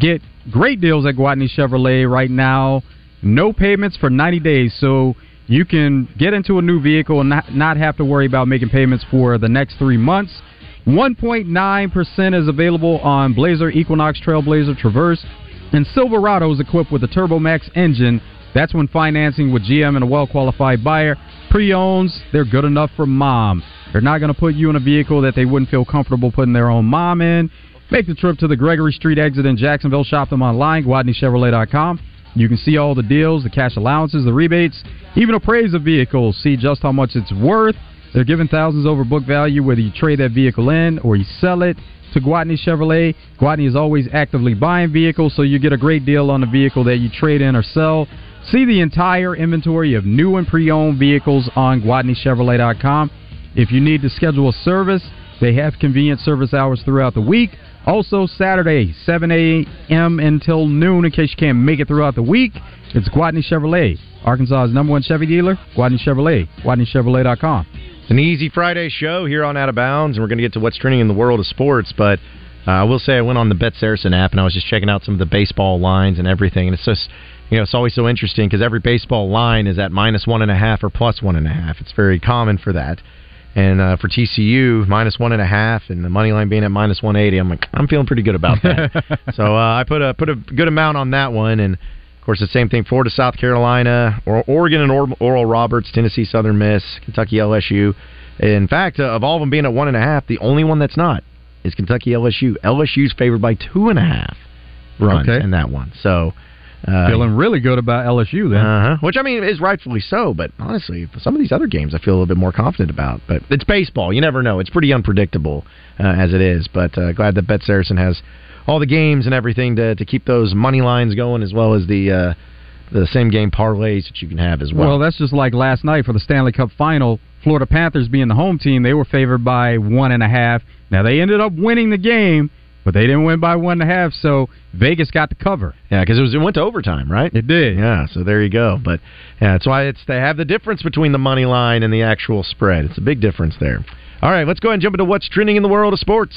Get great deals at Guadney Chevrolet right now. No payments for 90 days, so you can get into a new vehicle and not have to worry about making payments for the next 3 months. 1.9% is available on Blazer, Equinox, Trailblazer, Traverse, and Silverado is equipped with a TurboMax engine. That's when financing with GM and a well-qualified buyer. Pre-owns, they're good enough for mom. They're not going to put you in a vehicle that they wouldn't feel comfortable putting their own mom in. Make the trip to the Gregory Street exit in Jacksonville. Shop them online, GuadneyChevrolet.com. You can see all the deals, the cash allowances, the rebates, even appraise the vehicle. See just how much it's worth. They're giving thousands over book value whether you trade that vehicle in or you sell it to Guadney Chevrolet. Guadney is always actively buying vehicles, so you get a great deal on the vehicle that you trade in or sell. See the entire inventory of new and pre-owned vehicles on GuadneyChevrolet.com. If you need to schedule a service, they have convenient service hours throughout the week. Also, Saturday, 7 a.m. until noon, in case you can't make it throughout the week. It's Guadney Chevrolet, Arkansas's #1 Chevy dealer. Guadney Chevrolet, GuadneyChevrolet.com. It's an easy Friday show here on Out of Bounds, and we're going to get to what's trending in the world of sports. But I will say I went on the Bet Saracen app, and I was just checking out some of the baseball lines and everything. And it's just, you know, it's always so interesting because every baseball line is at -1.5 or +1.5. It's very common for that. And for TCU, -1.5, and the money line being at -180. I'm like, I'm feeling pretty good about that. So I put a good amount on that one. And, of course, the same thing, Florida, South Carolina, or Oregon and Oral Roberts, Tennessee, Southern Miss, Kentucky, LSU. In fact, of all of them being at 1.5, the only one that's not is Kentucky, LSU. LSU's favored by 2.5 runs in that one. So feeling really good about LSU then. Which, I mean, is rightfully so, but honestly, some of these other games I feel a little bit more confident about. But it's baseball. You never know. It's pretty unpredictable as it is. But glad that Bet Saracen has all the games and everything to keep those money lines going, as well as the same-game parlays that you can have as well. Well, that's just like last night for the Stanley Cup Final. Florida Panthers being the home team, they were favored by 1.5. Now, they ended up winning the game, but they didn't win by 1.5, so Vegas got the cover. Yeah, because it went to overtime, right? It did. Yeah, so there you go. But yeah, that's why they have the difference between the money line and the actual spread. It's a big difference there. All right, let's go ahead and jump into what's trending in the world of sports.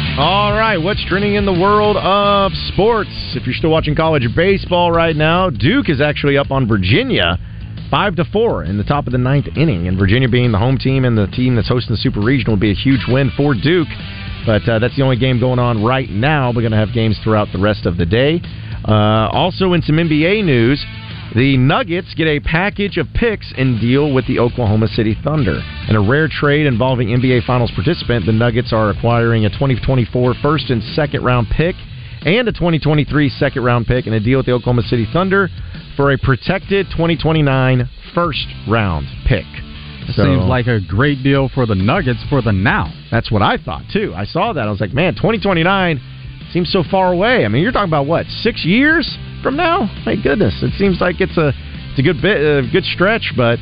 All right, what's trending in the world of sports? If you're still watching college baseball right now, Duke is actually up on Virginia 5-4 in the top of the ninth inning. And Virginia being the home team and the team that's hosting the Super Regional will be a huge win for Duke. But that's the only game going on right now. We're going to have games throughout the rest of the day. Also in some NBA news, the Nuggets get a package of picks and deal with the Oklahoma City Thunder. In a rare trade involving NBA Finals participant, the Nuggets are acquiring a 2024 first and second-round pick and a 2023 second-round pick in a deal with the Oklahoma City Thunder for a protected 2029 first-round pick. Seems like a great deal for the Nuggets for the now. That's what I thought, too. I saw that. I was like, man, 2029 seems so far away. I mean, you're talking about, what, 6 years? From now, my goodness, it seems like it's a good bit, good stretch, but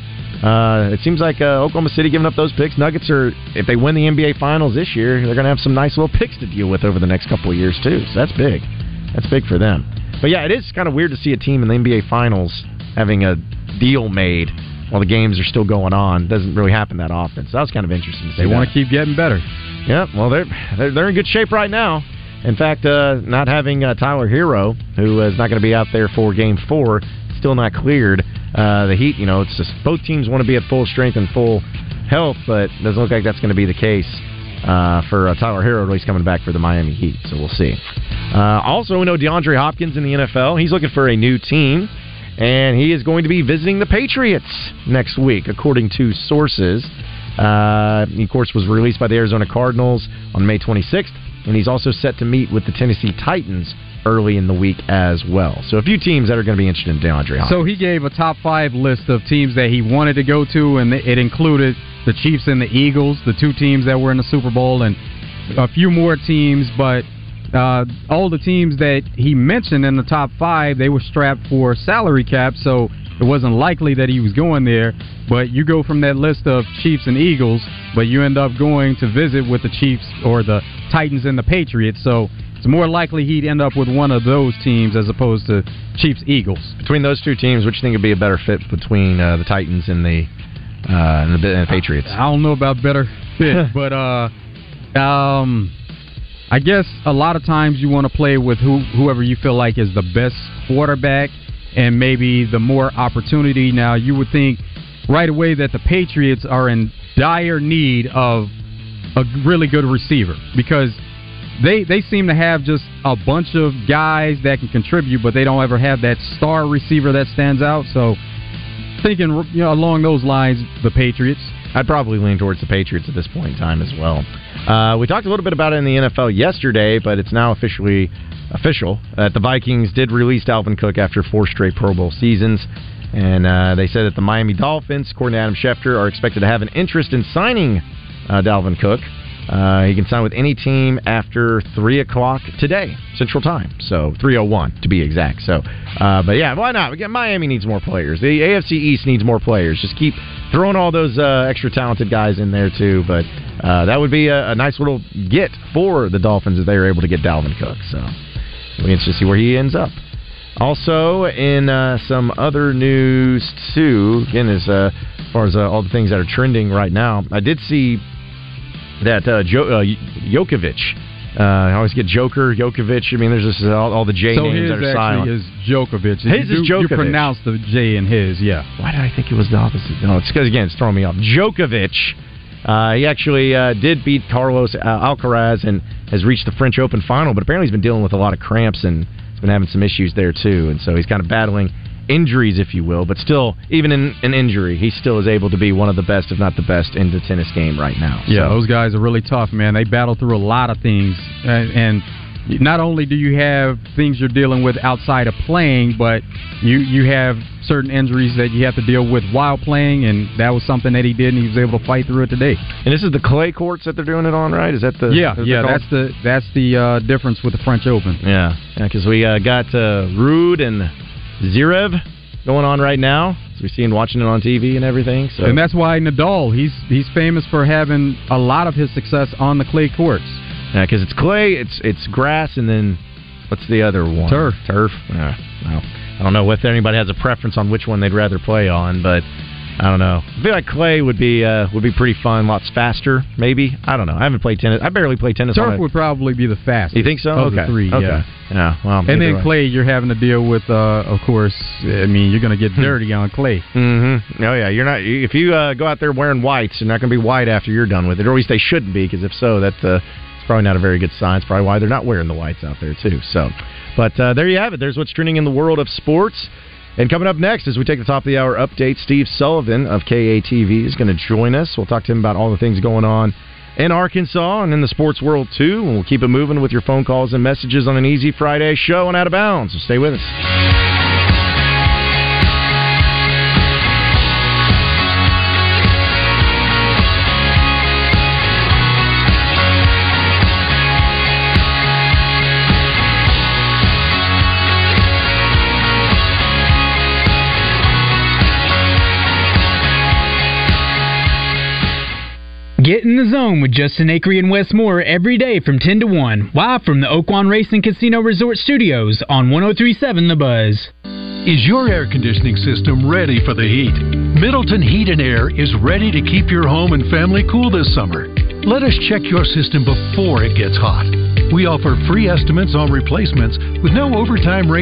it seems like Oklahoma City giving up those picks. Nuggets are, if they win the NBA Finals this year, they're going to have some nice little picks to deal with over the next couple of years too. So that's big. That's big for them. But yeah, it is kind of weird to see a team in the NBA Finals having a deal made while the games are still going on. It doesn't really happen that often. So that was kind of interesting to see. They want to keep getting better. Yeah, well they're in good shape right now. In fact, not having Tyler Hero, who is not going to be out there for Game 4, still not cleared. The Heat, you know, it's just both teams want to be at full strength and full health, but it doesn't look like that's going to be the case for Tyler Hero, at least coming back for the Miami Heat, so we'll see. Also, we know DeAndre Hopkins in the NFL. He's looking for a new team, and he is going to be visiting the Patriots next week, according to sources. He, of course, was released by the Arizona Cardinals on May 26th. And he's also set to meet with the Tennessee Titans early in the week as well. So a few teams that are going to be interested in DeAndre Hopkins. So he gave a top 5 list of teams that he wanted to go to, and it included the Chiefs and the Eagles, the two teams that were in the Super Bowl, and a few more teams. But all the teams that he mentioned in the top 5, they were strapped for salary cap, so it wasn't likely that he was going there, but you go from that list of Chiefs and Eagles, but you end up going to visit with the Chiefs or the Titans and the Patriots. So it's more likely he'd end up with one of those teams as opposed to Chiefs-Eagles. Between those two teams, which you think would be a better fit between the Titans and the Patriots? I don't know about better fit, but I guess a lot of times you want to play with whoever you feel like is the best quarterback and maybe the more opportunity. Now, you would think right away that the Patriots are in dire need of a really good receiver because they seem to have just a bunch of guys that can contribute, but they don't ever have that star receiver that stands out. So thinking along those lines, the Patriots. I'd probably lean towards the Patriots at this point in time as well. We talked a little bit about it in the NFL yesterday, but it's now official that the Vikings did release Dalvin Cook after 4 straight Pro Bowl seasons. And they said that the Miami Dolphins, according to Adam Schefter, are expected to have an interest in signing Dalvin Cook. He can sign with any team after 3 o'clock today, Central Time. So, 3:01 to be exact. So, but yeah, why not? Again, Miami needs more players. The AFC East needs more players. Just keep throwing all those extra talented guys in there, too. But that would be a nice little get for the Dolphins if they were able to get Dalvin Cook. So, it'll be interesting to see where he ends up. Also, in some other news, too, again, as far as all the things that are trending right now, I did see that Jokovic, I always get Joker, Jokovic. I mean, there's just all the J names that are silent. So his actually is Jokovic. His is Jokovic. You pronounce the J in his, yeah. Why did I think it was the opposite? No, it's because, again, it's throwing me off. Jokovic, he actually did beat Carlos Alcaraz and has reached the French Open final, but apparently he's been dealing with a lot of cramps and he's been having some issues there, too. And so he's kind of battling injuries, if you will, but still, even in an injury, he still is able to be one of the best, if not the best, in the tennis game right now. Yeah, so those guys are really tough, man. They battle through a lot of things, and not only do you have things you're dealing with outside of playing, but you have certain injuries that you have to deal with while playing, and that was something that he did, and he was able to fight through it today. And this is the clay courts that they're doing it on, right? Is that the that's the difference with the French Open? Yeah, because we got Ruud and Zverev going on right now, as we see and watching it on TV and everything. So. And that's why Nadal, he's famous for having a lot of his success on the clay courts. Yeah, because it's clay, it's grass, and then what's the other one? Turf. I don't know whether anybody has a preference on which one they'd rather play on, but I don't know. I feel like clay would be pretty fun, lots faster, maybe. I don't know. I haven't played tennis. I barely play tennis. Turf would probably be the fastest. You think so? Okay. The three, okay. Yeah. Well, and then clay, you're having to deal with, of course, I mean, you're going to get dirty on clay. Mm-hmm. Oh, yeah. You're not. If you go out there wearing whites, you're not going to be white after you're done with it, or at least they shouldn't be, because if so, that's it's probably not a very good sign. It's probably why they're not wearing the whites out there, too. So, but there you have it. There's what's trending in the world of sports. And coming up next, as we take the top of the hour update, Steve Sullivan of KATV is going to join us. We'll talk to him about all the things going on in Arkansas and in the sports world, too. And we'll keep it moving with your phone calls and messages on an Easy Friday show and Out of Bounds. So stay with us. Get in the zone with Justin Acri and Wes Moore every day from 10 to 1, live from the Oaklawn Racing Casino Resort Studios on 103.7 The Buzz. Is your air conditioning system ready for the heat? Middleton Heat and Air is ready to keep your home and family cool this summer. Let us check your system before it gets hot. We offer free estimates on replacements with no overtime rate.